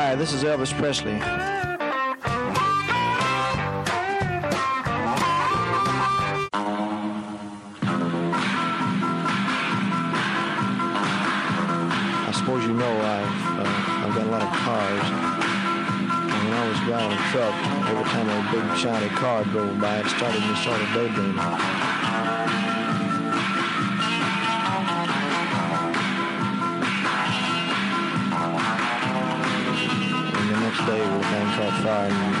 Hi, this is Elvis Presley. I suppose you know I've got a lot of cars. And when I was driving a truck, every time a big shiny car drove by, it started me sort of daydreaming. Fire and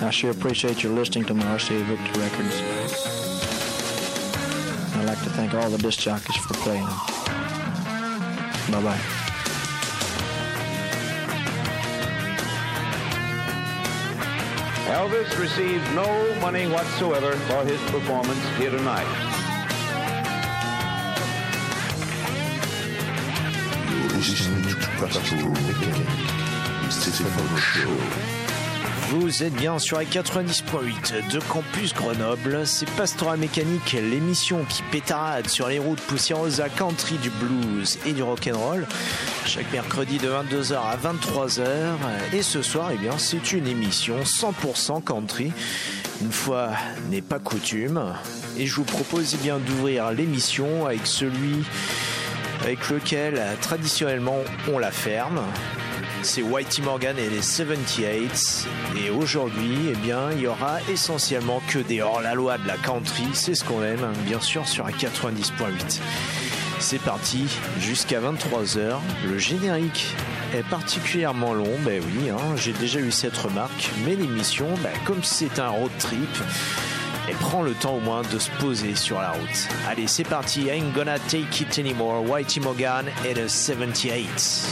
I sure appreciate your listening to my RCA Victor Records. I'd like to thank all the disc jockeys for playing. Bye-bye. Elvis received no money whatsoever for his performance here tonight. Listening to Pastora Mécanique. It's the T-Bone Show. Vous êtes bien sur les 90.8 de Campus Grenoble, c'est Pastora Mécanique, l'émission qui pétarade sur les routes poussiéreuses à country, du blues et du rock'n'roll, chaque mercredi de 22h à 23h, et ce soir, eh bien, c'est une émission 100% country, une fois n'est pas coutume, et je vous propose eh bien, d'ouvrir l'émission avec celui avec lequel traditionnellement on la ferme. C'est Whitey Morgan et les 78's. Et aujourd'hui, eh bien, il y aura essentiellement que des hors-la-loi de la country. C'est ce qu'on aime, bien sûr, sur un 90.8. C'est parti, jusqu'à 23h. Le générique est particulièrement long. Ben oui, hein, j'ai déjà eu cette remarque. Mais l'émission, ben, comme c'est un road trip, elle prend le temps au moins de se poser sur la route. Allez, c'est parti. I ain't gonna take it anymore. Whitey Morgan et les 78's.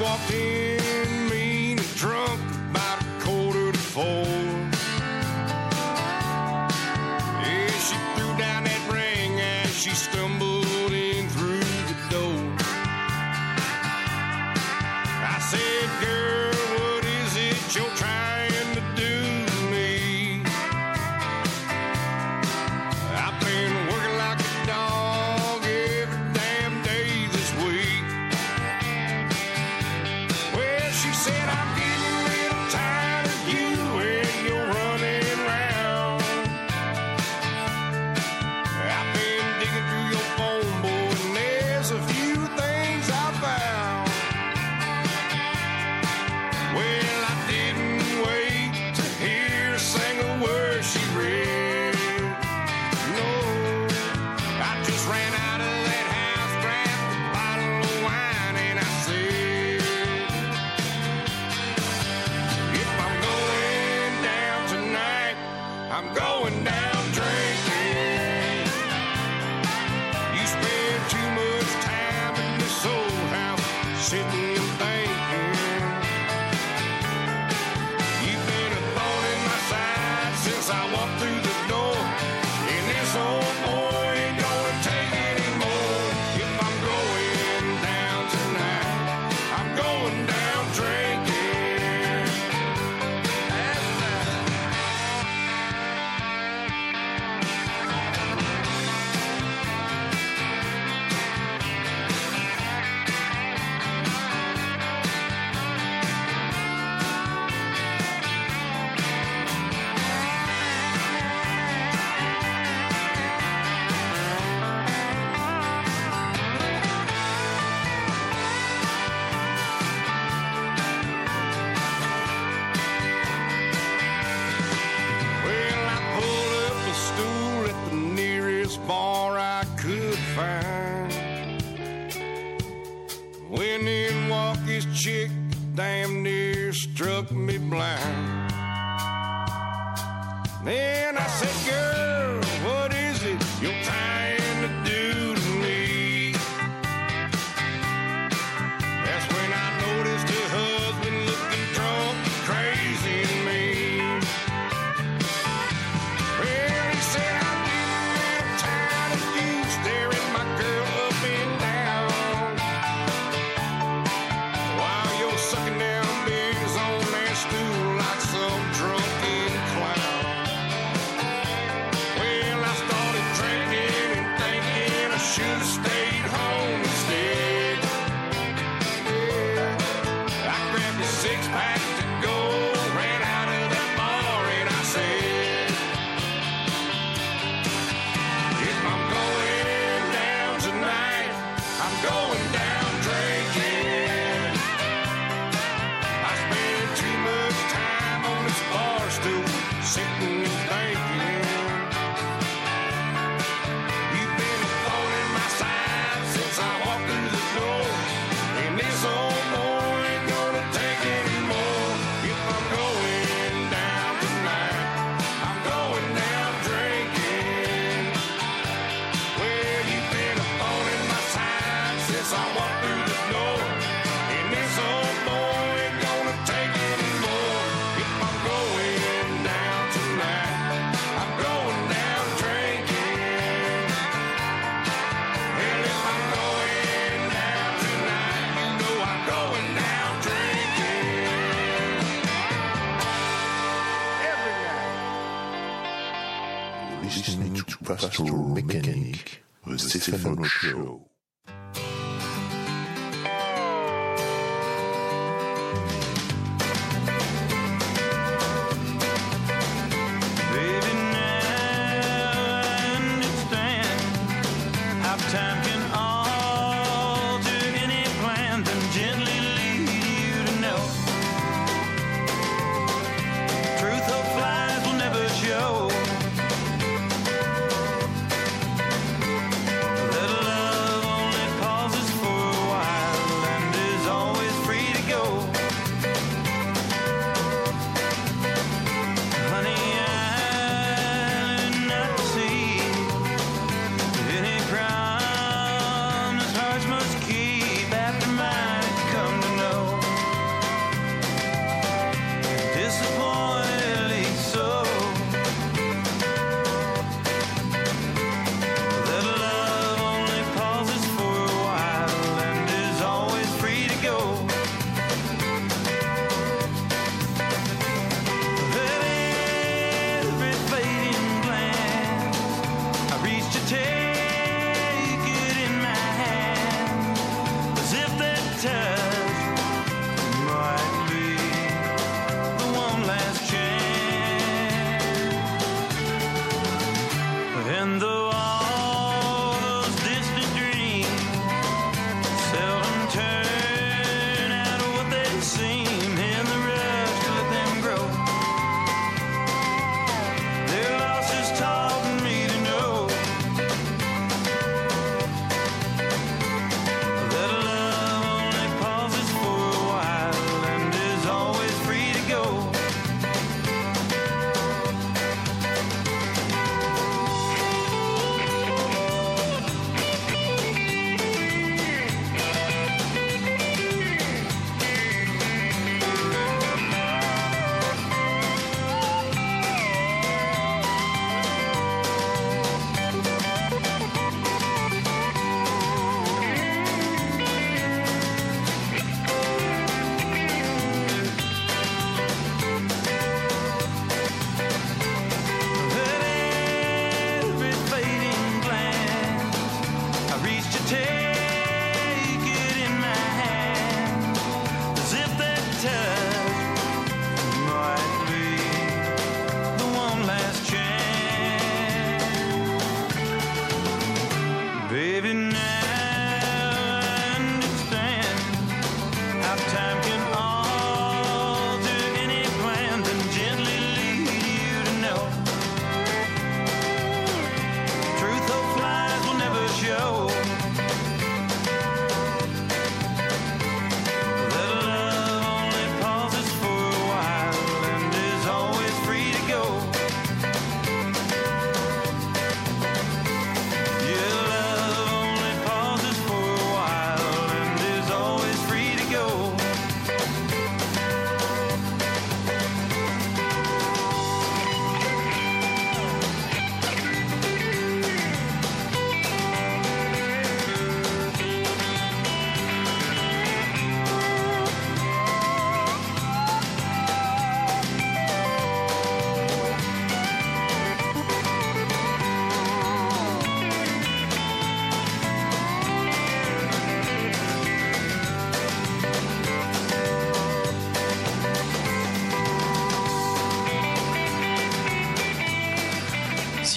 Walked in mean and drunk about 3:45. Yeah, she threw down that ring as she stumbled in through the door. I said, girl, what is it you're trying to do to me? I've been working like a dog every damn day this week. She said, I'm getting a little tired of you and you're running around. I've been digging through your phone, boy, and there's a few things I found. Well, I didn't wait to hear a single word she read. No, I just ran out of that house, grabbed a bottle of wine, and I said, I'm going down drinking. You spend too much time in this old house sitting and thinking. You've been a thorn in my side since I walked through the door, and this old boy ain't gonna take anymore. If I'm going down tonight, I'm going down drinking. Well, I pulled up a stool at the nearest bar I could find. Went in, walked this chick, damn near struck me blind. Then I said, girl, what is it you're listening to Pastora Mécanique, the Stefano Show.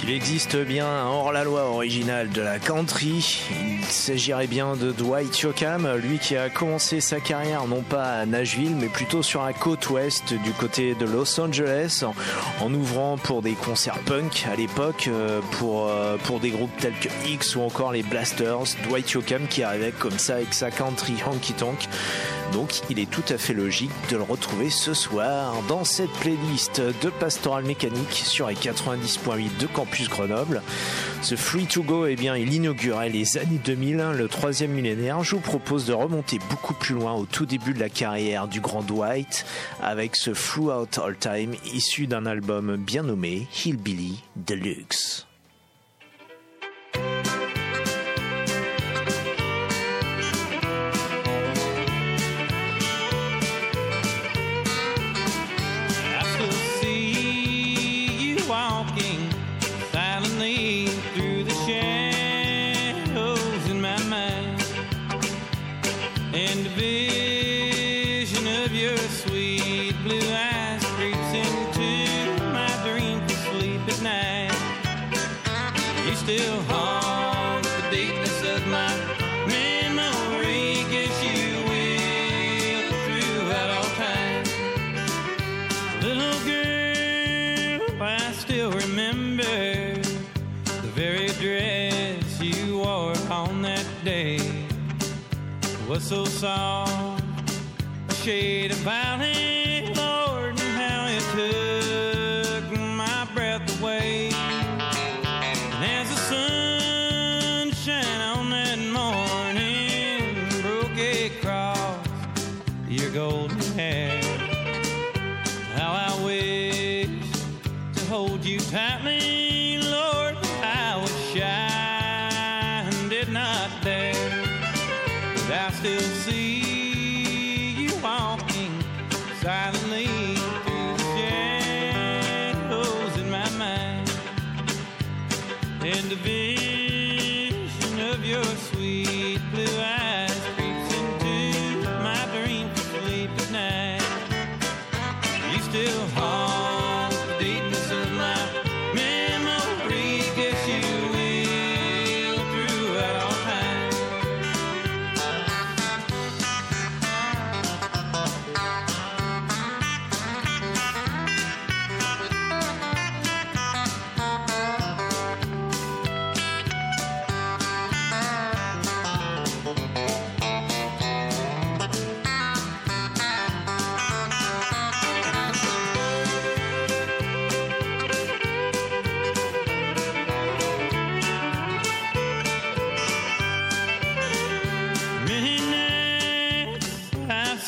Existe bien un hors-la-loi original de la country, il s'agirait bien de Dwight Yoakam, lui qui a commencé sa carrière non pas à Nashville mais plutôt sur la côte ouest du côté de Los Angeles en ouvrant pour des concerts punk à l'époque pour des groupes tels que X ou encore les Blasters. Dwight Yoakam qui arrivait comme ça avec sa country honky tonk. Donc il est tout à fait logique de le retrouver ce soir dans cette playlist de Pastoral Mécanique sur les 90.8 de Campus Grenoble. Ce Free to Go, eh bien, il inaugurait les années 2000, le troisième millénaire. Je vous propose de remonter beaucoup plus loin au tout début de la carrière du grand Dwight avec ce Throughout All Time issu d'un album bien nommé Hillbilly Deluxe. still haunt the deepness of my memory. Guess you will throughout all time. Little girl, I still remember the very dress you wore on that day. It was so soft, a shade of violet, Lord, and how it took my breath away. Golden hair, how I wish to hold you tightly, Lord, I was shy and did not dare, but I still see you walking silently through the shadows in my mind, and the vision of your sweet blue eyes still haunts the deepness of my memory. Guess you will throughout all time.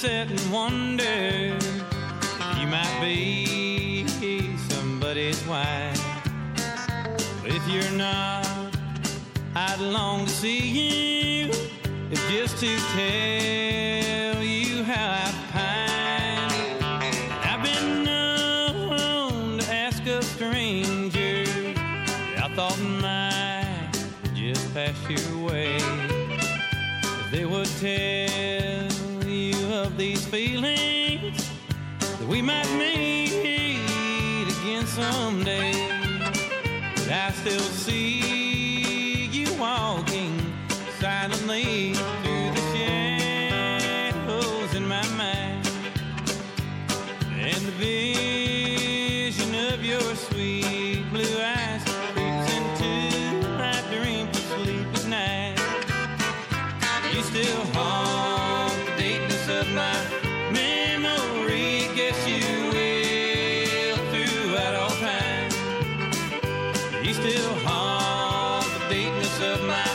And wonder if you might be somebody's wife. But if you're not, I'd long to see you. It's just to tell you how I pine. I've been known to ask a stranger I thought might just pass your way if they would tell these feelings that we might meet again someday, but I still see you walking silently through the shadows in my mind, and the vision of your sweet blue eyes creeps into my dream for sleep at night. You still haunt of my memory, guess you will throughout all time. You still haunt the deepness of my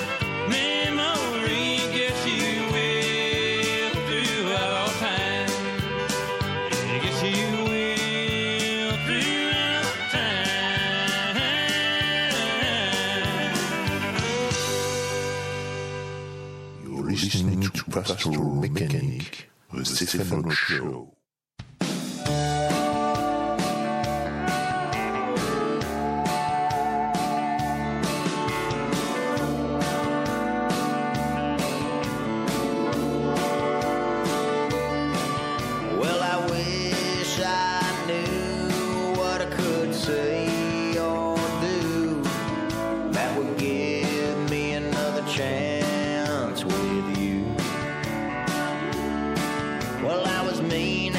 memory, guess you will throughout all time. Guess you will throughout time. You're listening to Pastora Mécanique. C'est le Fun Show. Mean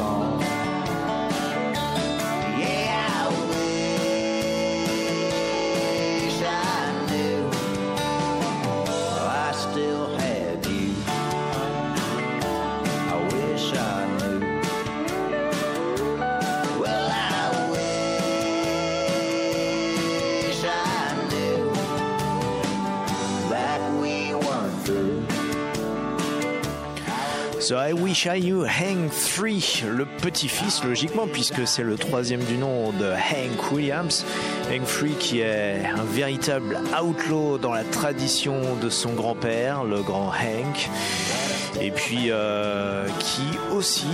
song. So I Wish I Knew Hank III, le petit-fils logiquement puisque c'est le troisième du nom de Hank Williams. Hank III qui est un véritable outlaw dans la tradition de son grand-père, le grand Hank. Et puis qui aussi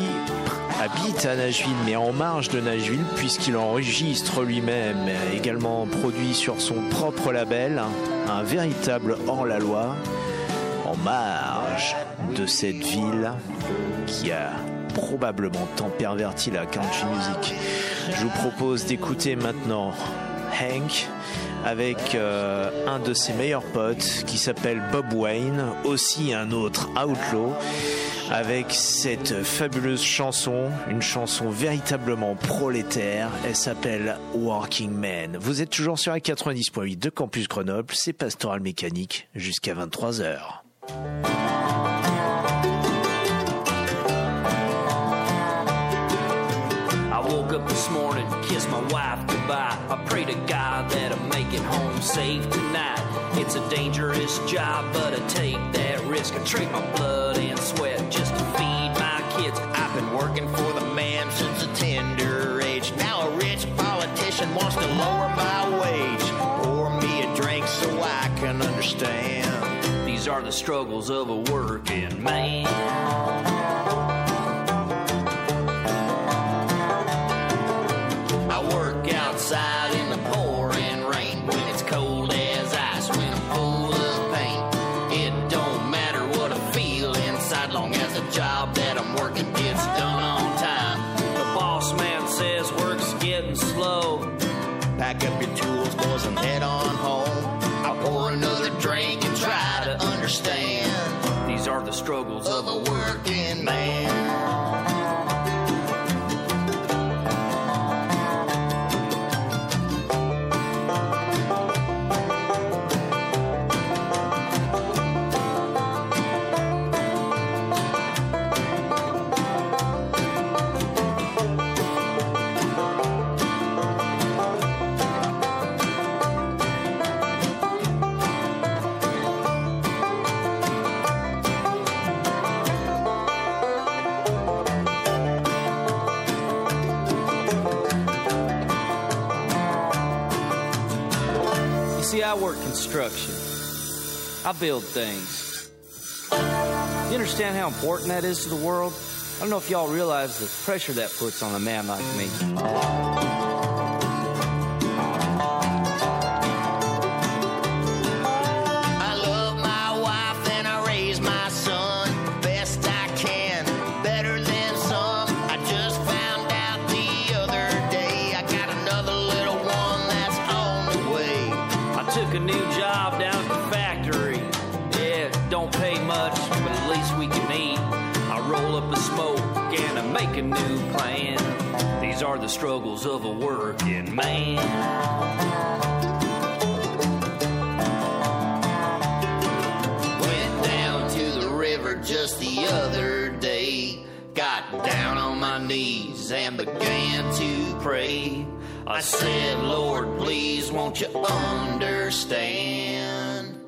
habite à Nashville mais en marge de Nashville puisqu'il enregistre lui-même, également produit sur son propre label, un véritable hors-la-loi en marge de cette ville qui a probablement tant perverti la country music. Je vous propose d'écouter maintenant Hank avec un de ses meilleurs potes qui s'appelle Bob Wayne, aussi un autre outlaw, avec cette fabuleuse chanson, une chanson véritablement prolétaire. Elle s'appelle Working Man. Vous êtes toujours sur la 90.8 de Campus Grenoble, c'est Pastoral Mécanique jusqu'à 23h. I woke up this morning, kissed my wife goodbye. I pray to God that I make it home safe tonight. It's a dangerous job, but I take that risk. I trade my blood and sweat just to feed my kids. I've been working for the man since a tender age. Now a rich politician wants to lower my wage. Pour me a drink so I can understand. These are the struggles of a working man. I work outside in the pouring rain, when it's cold as ice, when I'm full of pain. It don't matter what I feel inside, long as the job that I'm working gets done on time. The boss man says work's getting slow. Pack up your tools, boys, and head on home. I'll pour another drink and try to understand. These are the struggles of a working man. I work construction. I build things. You understand how important that is to the world? I don't know if y'all realize the pressure that puts on a man like me. I love my wife and I raise my son best I can, better than some. I just found out the other day I got another little one that's on the way. Took a new job down at the factory. Yeah, don't pay much, but at least we can eat. I roll up a smoke and I make a new plan. These are the struggles of a working man. Went down to the river just the other day. Got down on my knees and began to pray. I said, Lord, please, won't you understand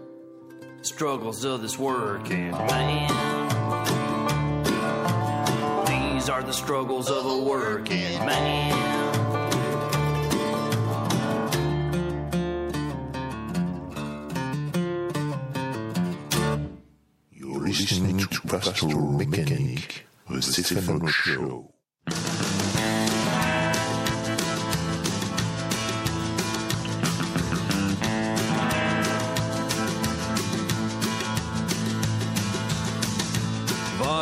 struggles of this working man? These are the struggles of a working man. You're listening to Pastoral Mécanique, the Stephen Show.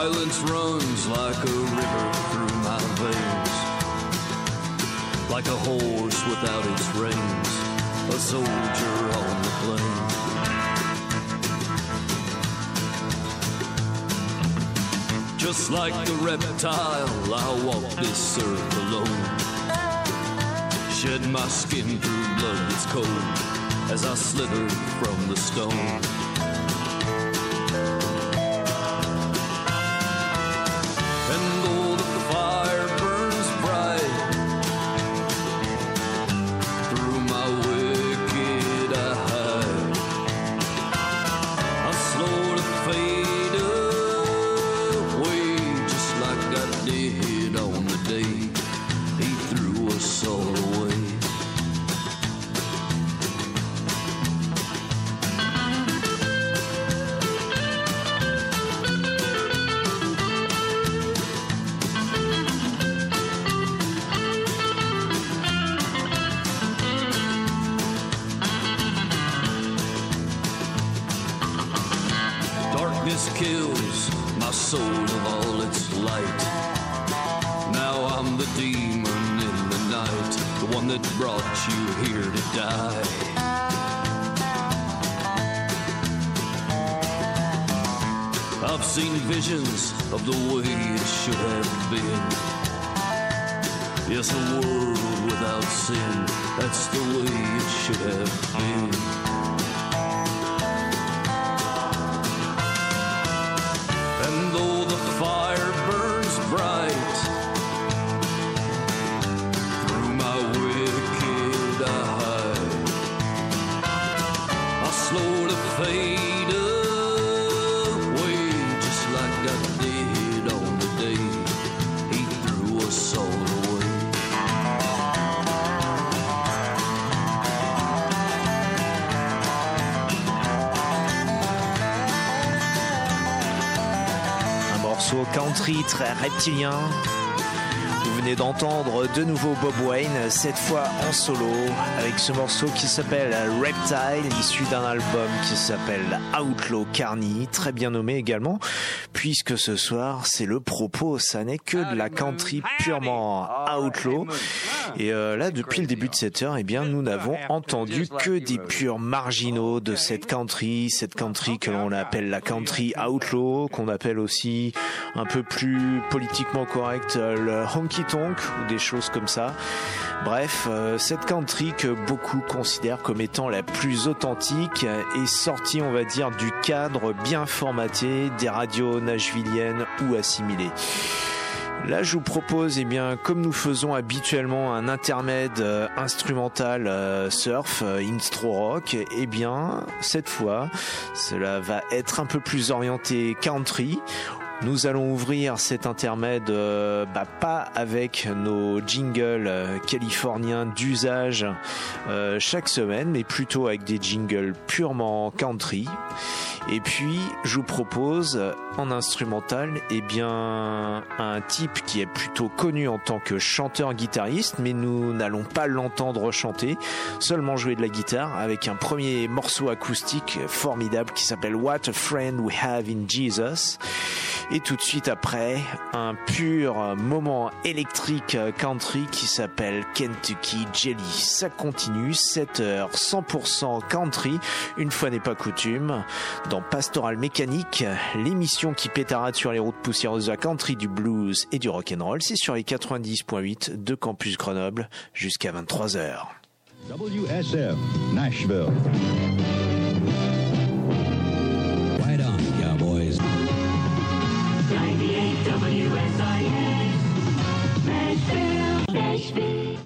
Violence runs like a river through my veins, like a horse without its reins, a soldier on the plain. Just like the reptile, I walk this earth alone. Shed my skin through blood that's cold as I slither from the stone. And though the fire burns bright through my wicked eye, I'm slow to fade away, just like I did on the day he threw us all away. Kills my soul of all its light. Now I'm the demon in the night, the one that brought you here to die. I've seen visions of the way it should have been. Yes, a world without sin, that's the way it should have been. Country très reptilien. Vous venez d'entendre de nouveau Bob Wayne, cette fois en solo, avec ce morceau qui s'appelle Reptile, issu d'un album qui s'appelle Outlaw Carny, très bien nommé également, puisque ce soir c'est le propos, ça n'est que de la country purement outlaw. Et là, depuis le début de cette heure, eh bien, nous n'avons entendu que des purs marginaux de cette country que l'on appelle la country outlaw, qu'on appelle aussi un peu plus politiquement correct le honky-tonk ou des choses comme ça. Bref, cette country que beaucoup considèrent comme étant la plus authentique est sortie, on va dire, du cadre bien formaté des radios nashvilliennes ou assimilées. Là, je vous propose, eh bien, comme nous faisons habituellement un intermède instrumental surf, instro rock, eh bien, cette fois, cela va être un peu plus orienté country. Nous allons ouvrir cet intermède pas avec nos jingles californiens d'usage chaque semaine, mais plutôt avec des jingles purement country. Et puis je vous propose en instrumental un type qui est plutôt connu en tant que chanteur-guitariste, mais nous n'allons pas l'entendre chanter, seulement jouer de la guitare, avec un premier morceau acoustique formidable qui s'appelle What a Friend We Have in Jesus. Et tout de suite après, un pur moment électrique country qui s'appelle Kentucky Jelly. Ça continue, 7 heures 100% country, une fois n'est pas coutume, dans Pastoral Mécanique, l'émission qui pétarade sur les routes poussiéreuses à country, du blues et du rock'n'roll. C'est sur les 90.8 de Campus Grenoble jusqu'à 23h. WSF, Nashville. Right on, cowboys. 98 WSIS, Nashville, Nashville.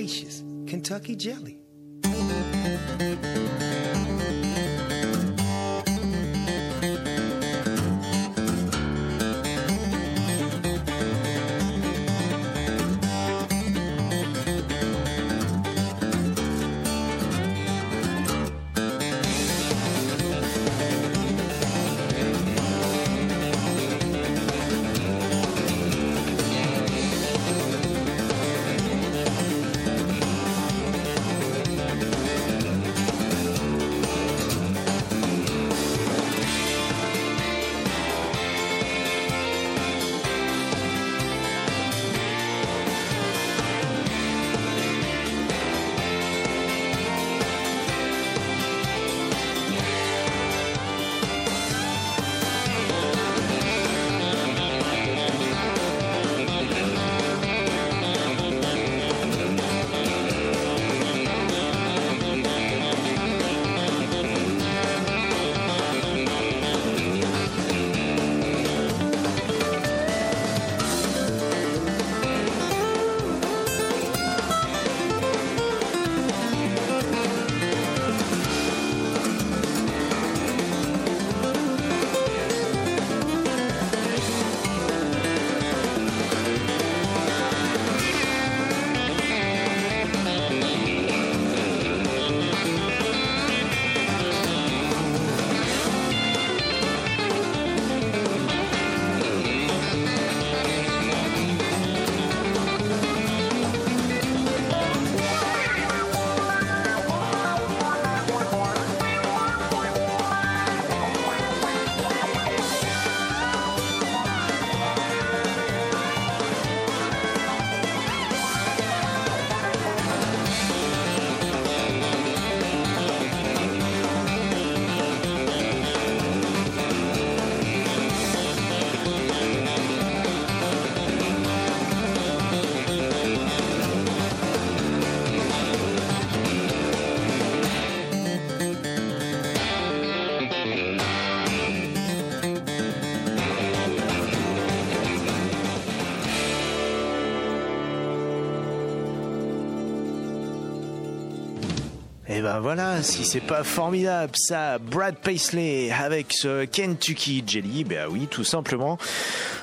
gracious, Kentucky jelly. Et ben voilà, si c'est pas formidable ça, Brad Paisley avec ce Kentucky Jelly, ben oui tout simplement,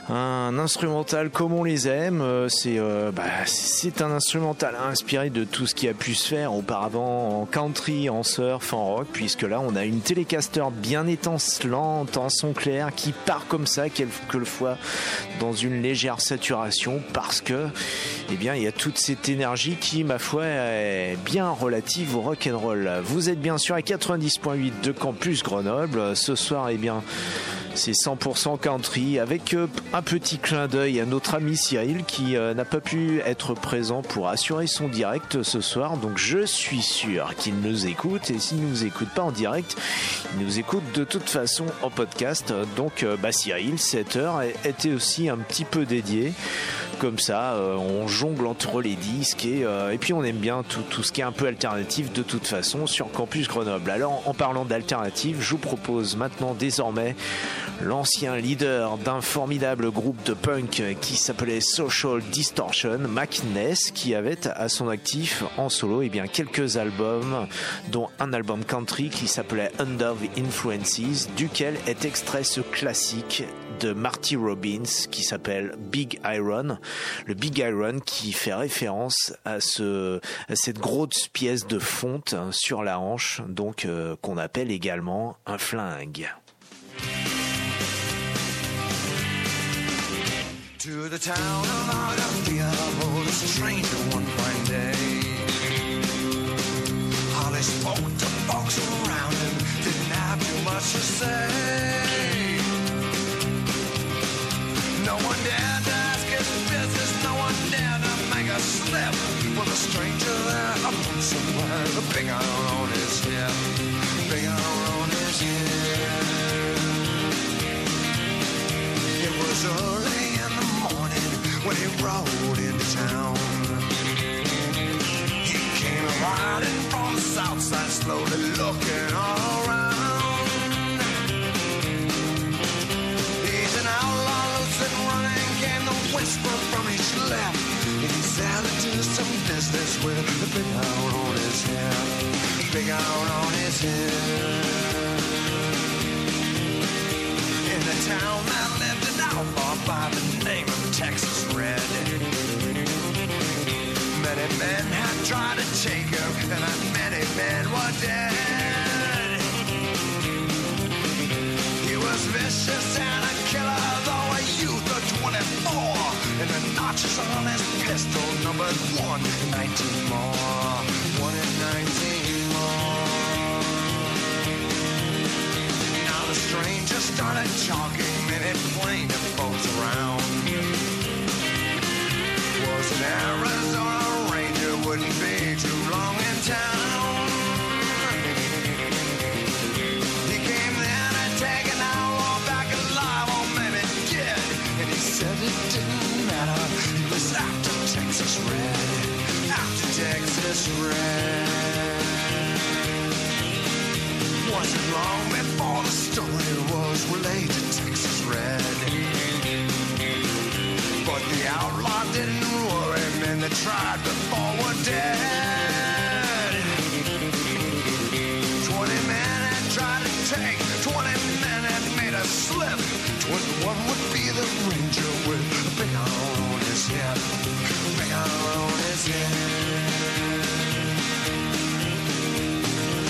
un instrumental comme on les aime, c'est un instrumental inspiré de tout ce qui a pu se faire auparavant en country, en surf, en rock, puisque là on a une Telecaster bien étincelante en son clair qui part comme ça quelquefois dans une légère saturation parce que il y a toute cette énergie qui ma foi est bien relative au rock'n'roll. Vous êtes bien sûr à 90.8 de Campus Grenoble, ce soir c'est 100% country avec un petit clin d'œil à notre ami Cyril qui n'a pas pu être présent pour assurer son direct ce soir. Donc je suis sûr qu'il nous écoute et s'il ne nous écoute pas en direct, il nous écoute de toute façon en podcast. Donc Cyril, cette heure était aussi un petit peu dédiée. Comme ça, on jongle entre les disques et puis on aime bien tout ce qui est un peu alternatif de toute façon sur Campus Grenoble. Alors en parlant d'alternative, je vous propose maintenant désormais l'ancien leader d'un formidable groupe de punk qui s'appelait Social Distortion, Mack Ness, qui avait à son actif en solo quelques albums, dont un album country qui s'appelait Under the Influences, duquel est extrait ce classique de Marty Robbins qui s'appelle Big Iron. Le Big Iron qui fait référence à cette grosse pièce de fonte sur la hanche, donc qu'on appelle également un flingue. To the town of Arabia, this stranger one fine day. Holly spoke to folks around him, didn't have too much to say. No one dared to ask his business, no one dared to make a slip. With a stranger there, up somewhere, the big iron on his hip, big iron on his hip. It was early when he rode into town. He came riding from the south side, slowly looking all around. He's an outlaw, loose and running, came the whisper from each left. He's out to some business with big out on his hill. In the town that lived an outlaw by the name of Texas Red. Many men had tried to take him, and many men were dead. He was vicious and a killer, though a youth of 24. And the notches on his pistol numbered 119 more. 119 more. Now the stranger started talking, and it plain to folks around. Was an Arizona ranger, wouldn't be too long in town. He came there to take an outlaw back alive, oh man, it did. And he said it didn't matter, he was after Texas Red. After Texas Red. Wasn't long before the story was relayed to Texas Red. But the outlaw didn't worry, men that tried before were dead. 20 men had tried to take, 20 men had made a slip. 21 would be the ranger with a big arm on his head. Big arm on his head.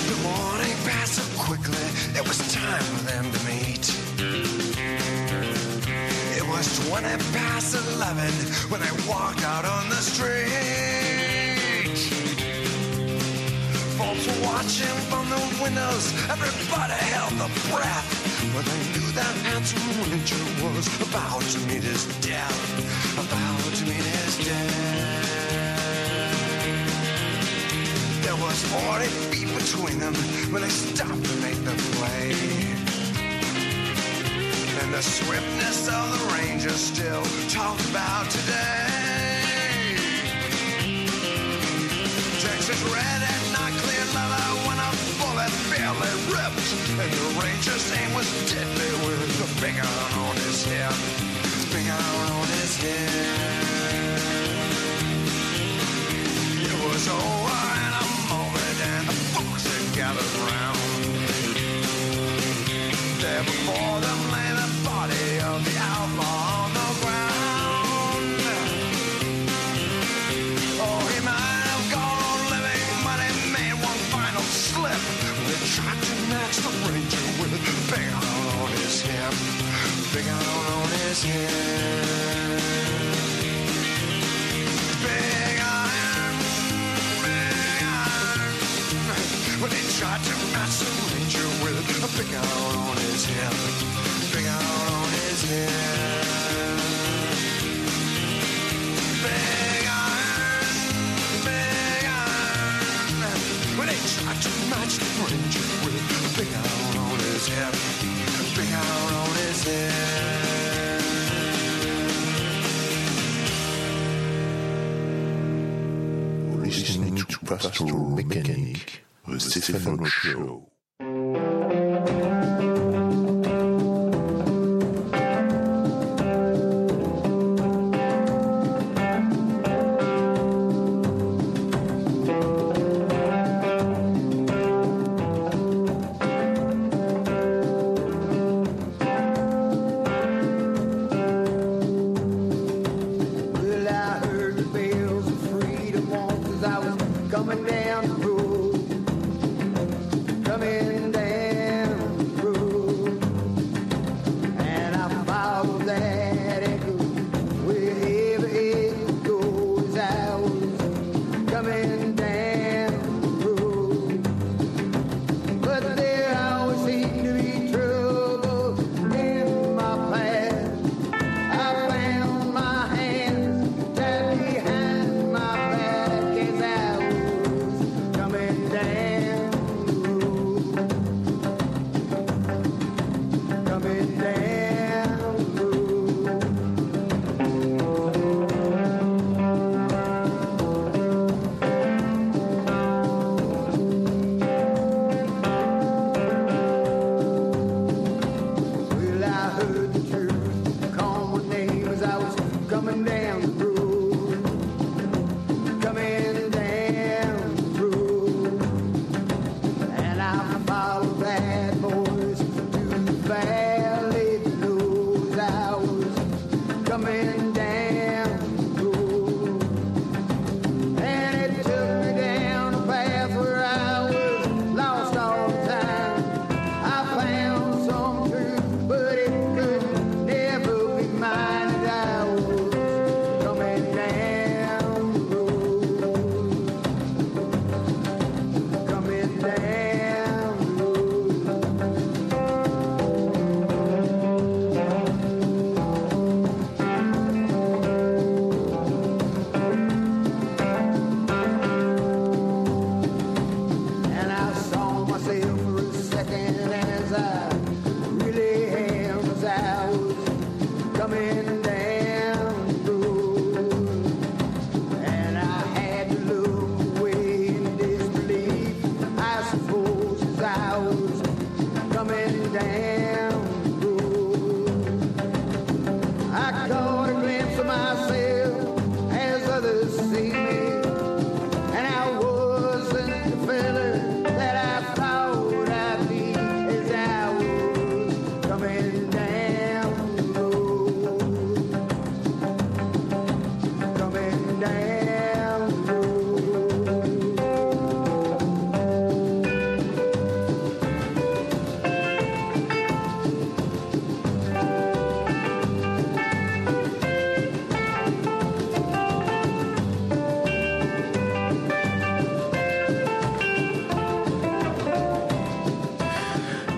The morning passed so quickly, it was time for them to meet. It was 20 past 11 when I walked out on the street. Folks were watching from the windows, everybody held their breath. But they knew that handsome ranger was about to meet his death. About to meet his death. There was 40 feet between them when they stopped to make the play. And the swiftness of the ranger still talked about today. Texas Red had not clear leather when a bullet barely ripped. And the ranger's aim was deadly with a big gun on his hip. Big gun on his hip. It was over in a moment and the folks had gathered round. There before them lay the body of the outlaw on the ground. Oh, he might have gone on living, but he made one final slip. They tried to match the ranger with a big gun on his hip. Big gun on his hip. Big iron, big iron. When they tried to match the ranger with a big gun on his hip. Big gun on his hip. Big iron, when they tried to match the ranger with a big gun on his hip. Big gun on his hip. Listening to Pastora Mécanique. The Stephen Show. Come in.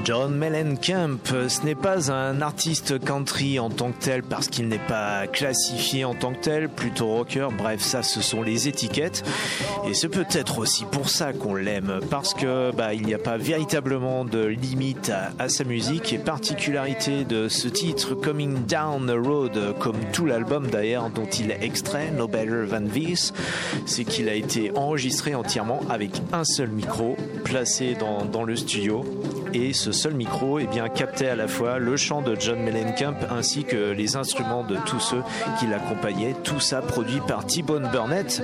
John Mellencamp, ce n'est pas un artiste country en tant que tel parce qu'il n'est pas classifié en tant que tel, plutôt rocker, bref, ça ce sont les étiquettes. Et c'est peut-être aussi pour ça qu'on l'aime, parce que il n'y a pas véritablement de limite à sa musique. Et particularité de ce titre, Coming Down the Road, comme tout l'album d'ailleurs dont il est extrait, No Better Than This, c'est qu'il a été enregistré entièrement avec un seul micro placé dans le studio. Et ce seul micro captait à la fois le chant de John Mellencamp ainsi que les instruments de tous ceux qui l'accompagnaient. Tout ça produit par T-Bone Burnett,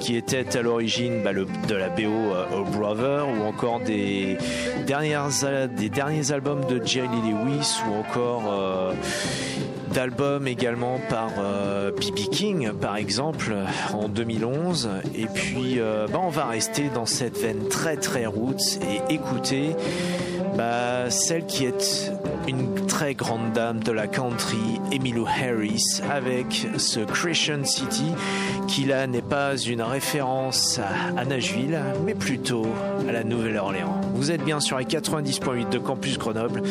qui était à l'origine de la BO O Brother, ou encore des derniers albums de Jerry Lee Lewis, ou encore d'albums également par B.B. King par exemple en 2011. Et puis on va rester dans cette veine très très roots et écouter celle qui est une très grande dame de la country, Emmylou Harris, avec ce Christian City qui là n'est pas une référence à Nashville mais plutôt à la Nouvelle-Orléans. Vous êtes bien sur les 90.8 de Campus Grenoble,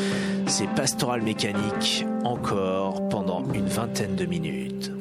c'est Pastoral Mécanique encore pendant une vingtaine de minutes.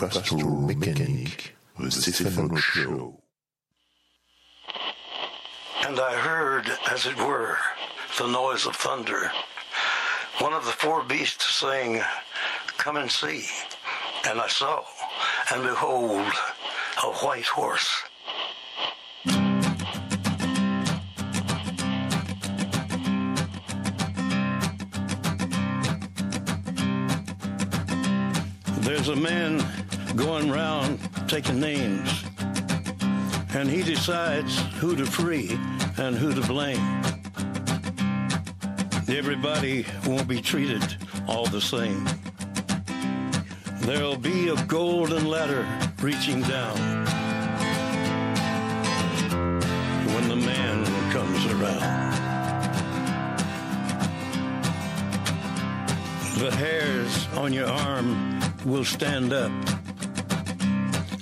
Pastoral Mécanique, the Show. And I heard, as it were, the noise of thunder. One one of the four beasts, saying, Come and see. And I saw, and behold, a white horse. There's a man going round taking names, and he decides who to free and who to blame. Everybody won't be treated all the same. There'll be a golden ladder reaching down when the man comes around. The hairs on your arm will stand up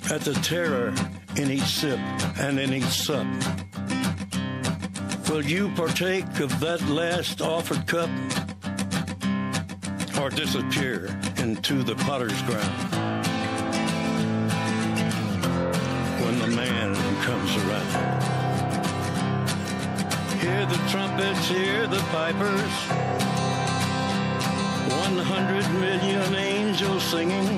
at the terror in each sip and in each sup. Will you partake of that last offered cup, or disappear into the potter's ground when the man comes around? Hear the trumpets, hear the pipers, 100 million angels singing.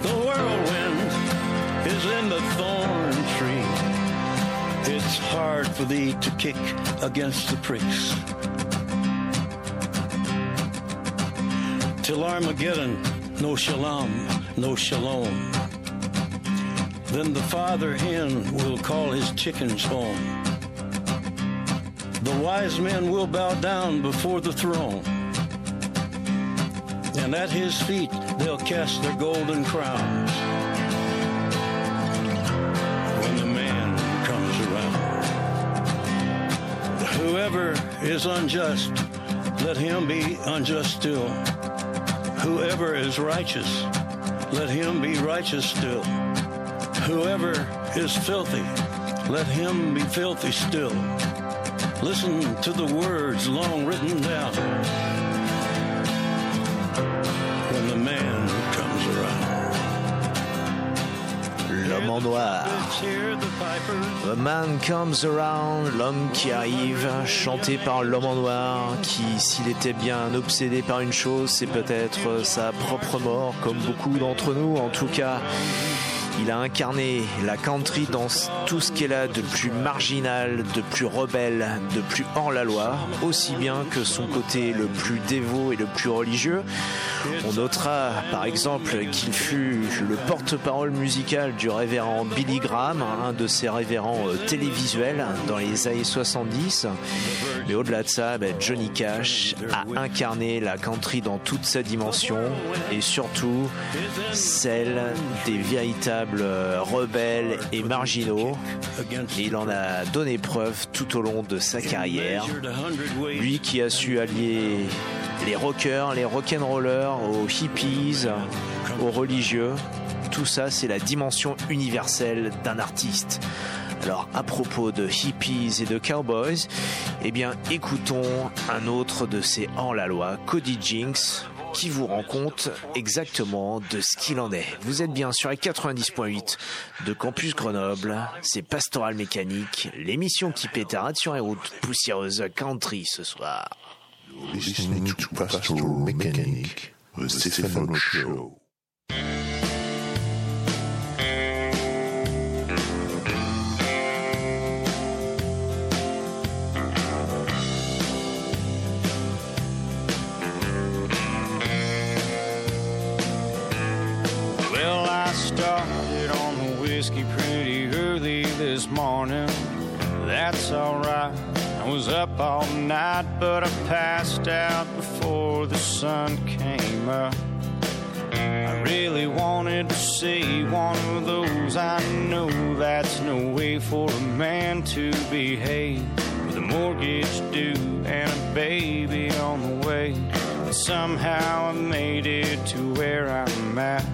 The whirlwind is in the thorn tree. It's hard for thee to kick against the pricks. Till Armageddon, no shalom, no shalom. Then the father hen will call his chickens home. The wise men will bow down before the throne, and at his feet they'll cast their golden crowns. Whoever is unjust, let him be unjust still. Whoever is righteous, let him be righteous still. Whoever is filthy, let him be filthy still. Listen to the words long written down when the man comes around. L'homme en noir. The Man Comes Around, l'homme qui arrive, chanté par l'homme en noir, qui, s'il était bien obsédé par une chose, c'est peut-être sa propre mort, comme beaucoup d'entre nous. En tout cas, il a incarné la country dans tout ce qu'elle a de plus marginal, de plus rebelle, de plus hors-la-loi, aussi bien que son côté le plus dévot et le plus religieux. On notera par exemple qu'il fut le porte-parole musical du révérend Billy Graham, un de ces révérends télévisuels dans les années 70. Mais au-delà de ça, Johnny Cash a incarné la country dans toute sa dimension, et surtout celle des véritables rebelles et marginaux. Et il en a donné preuve tout au long de sa carrière. Lui qui a su allier les rockers, les rock'n'rollers, aux hippies, aux religieux. Tout ça, c'est la dimension universelle d'un artiste. Alors, à propos de hippies et de cowboys, eh bien, écoutons un autre de ces hors-la-loi, Cody Jinks, qui vous rend compte exactement de ce qu'il en est. Vous êtes bien sur les 90.8 de Campus Grenoble, c'est Pastoral Mécanique, l'émission qui pétarade sur les routes poussiéreuses country ce soir. This morning, that's alright. I was up all night, but I passed out before the sun came up. I really wanted to see one of those. I know that's no way for a man to behave, with a mortgage due and a baby on the way. And somehow I made it to where I'm at.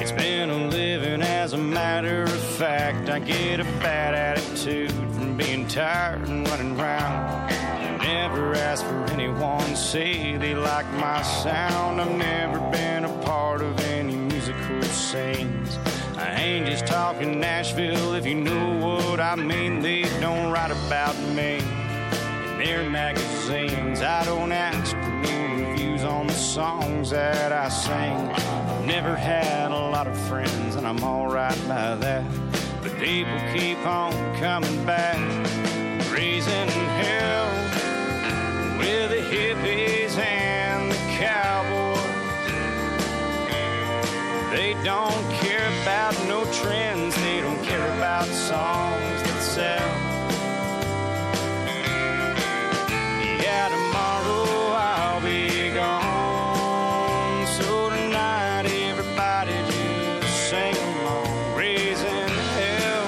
It's been a living, as a matter of fact. I get a bad attitude from being tired and running around. I never asked for anyone to say they like my sound. I've never been a part of any musical scenes. I ain't just talking Nashville, if you know what I mean. They don't write about me in their magazines. I don't ask for new reviews on the songs that I sing. Never had a lot of friends, and I'm alright by that. But people keep on coming back, raising hell with the hippies and the cowboys. They don't care about no trends, they don't care about songs that sell. Yeah, tomorrow I'll be gone, so tonight everybody just sing along, raising hell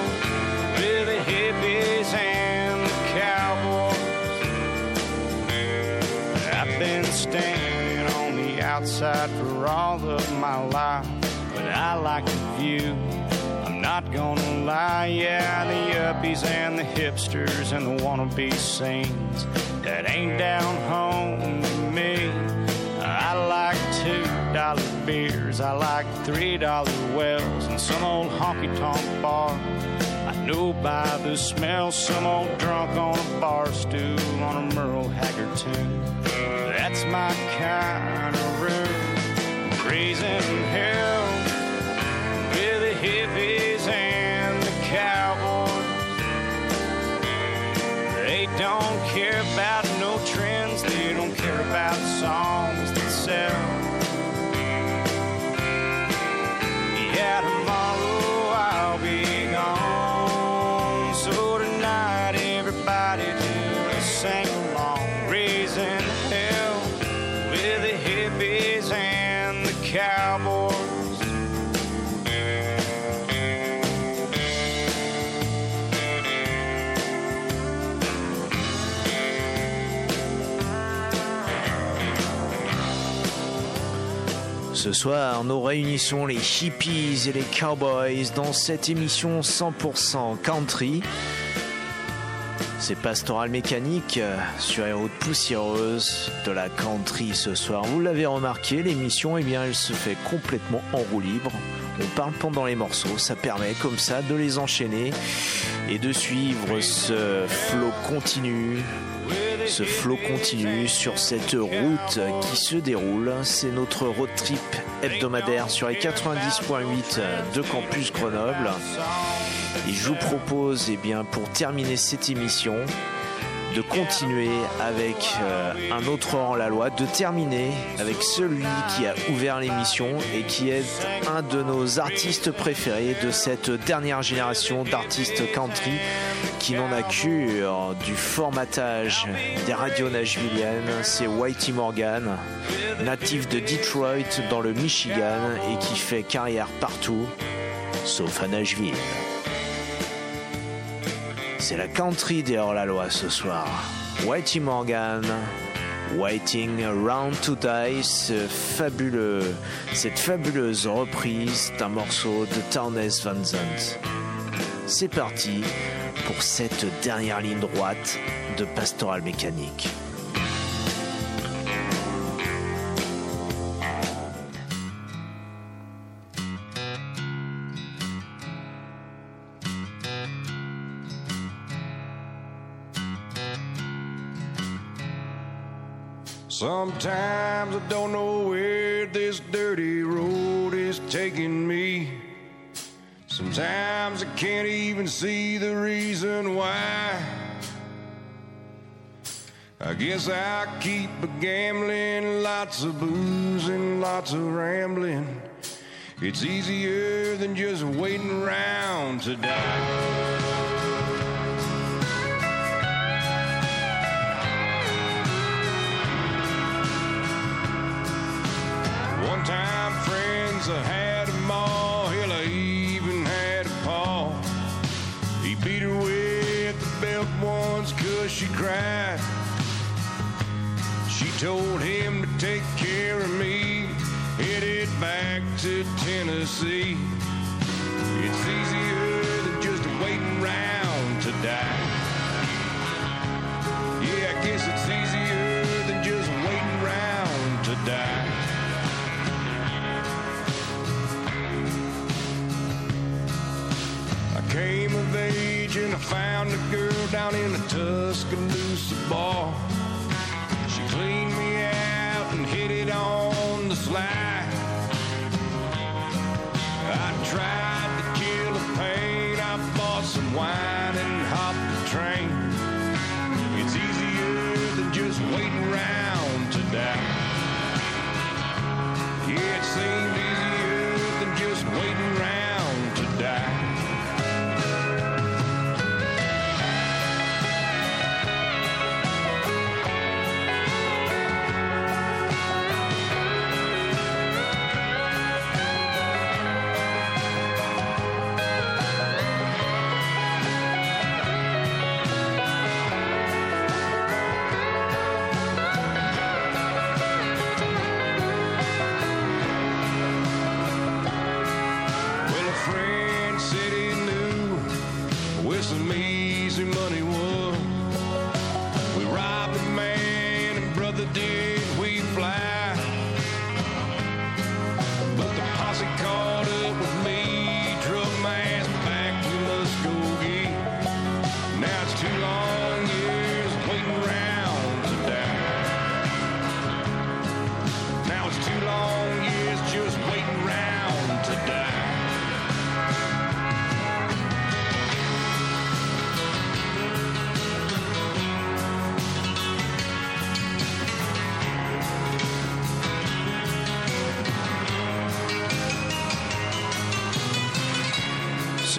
with the hippies and the cowboys. I've been standing on the outside for all of my life, but I like the view, I'm not gonna lie. Yeah, the yuppies and the hipsters and the wannabe scenes, that ain't down home to me. I like $2 beers, I like $3 wells, and some old honky-tonk bar. I know by the smell, some old drunk on a bar stool on a Merle Haggard tune. That's my kind of room, raising hell with the hippies and the cowboys. They don't care about no trends, they don't care about songs that sell. Yeah, tomorrow I'll be gone, so tonight everybody just sing along, raising hell with the hippies and the cowboys. Ce soir, nous réunissons les hippies et les cowboys dans cette émission 100% country. C'est Pastoral Mécanique sur les routes poussiéreuses de la country ce soir. Vous l'avez remarqué, l'émission, eh bien, elle se fait complètement en roue libre. On parle pendant les morceaux, ça permet comme ça de les enchaîner et de suivre ce flow continu. Ce flot continue sur cette route qui se déroule. C'est notre road trip hebdomadaire sur les 90.8 de Campus Grenoble. Et je vous propose, eh bien, pour terminer cette émission, de continuer avec un autre hors-la-loi, de terminer avec celui qui a ouvert l'émission et qui est un de nos artistes préférés de cette dernière génération d'artistes country qui n'en a cure du formatage des radios nashvilliennes. C'est Whitey Morgan, natif de Detroit dans le Michigan et qui fait carrière partout, sauf à Nashville. C'est la country des hors-la-loi ce soir. Whitey Morgan, Waiting Around to Die, cette fabuleuse reprise d'un morceau de Townes Van Zandt. C'est parti pour cette dernière ligne droite de Pastoral Mécanique. Sometimes I don't know where this dirty road is taking me. Sometimes I can't even see the reason why. I guess I keep a-gambling, lots of booze and lots of rambling. It's easier than just waiting around to die. One-time friends, I had 'em all, hell, I even had a paw. He beat her with the belt once 'cause she cried. told him to take care of me, headed back to Tennessee. It's easier than just waiting around to die. Yeah, I guess it's easier than just waiting around to die. Came of age and I found a girl down in a Tuscaloosa bar. She cleaned me out and hit it on the sly. I tried to kill the pain. I bought some wine and hopped the train. It's easier than just waiting around to die. Yeah, it seemed easier than just waiting around to die.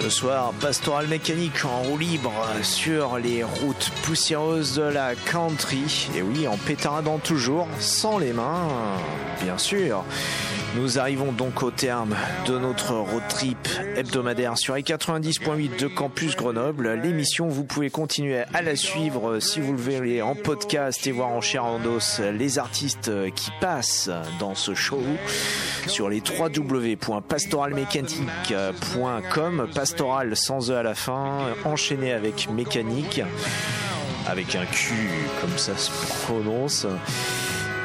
Ce soir, Pastoral Mécanique en roue libre sur les routes poussiéreuses de la country. Et oui, en pétaradant toujours, sans les mains, bien sûr. Nous arrivons donc au terme de notre road trip hebdomadaire sur les 90.8 de Campus Grenoble. L'émission, vous pouvez continuer à la suivre si vous le voulez en podcast et voir en chair en os les artistes qui passent dans ce show sur les www.pastoralmécanique.com, pastoral sans E à la fin, enchaîné avec mécanique, avec un Q comme ça se prononce.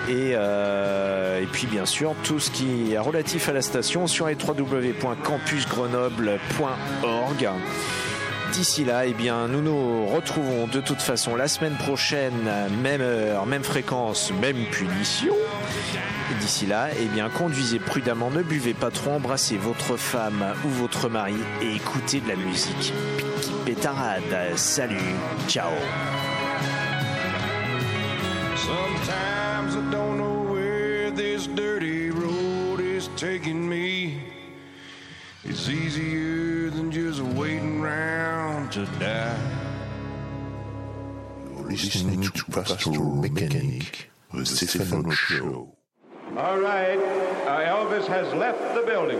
Et puis bien sûr tout ce qui est relatif à la station sur les www.campusgrenoble.org. D'ici là, eh bien, nous nous retrouvons de toute façon la semaine prochaine, même heure, même fréquence, même punition. Et d'ici là, eh bien, conduisez prudemment, ne buvez pas trop, embrassez votre femme ou votre mari et écoutez de la musique qui pétarade. Salut, ciao. Sometimes I don't know where this dirty road is taking me. It's easier than just waiting around to die. You're listening to Pastoral Mécanique, the Stephen Show. All right, Elvis has left the building.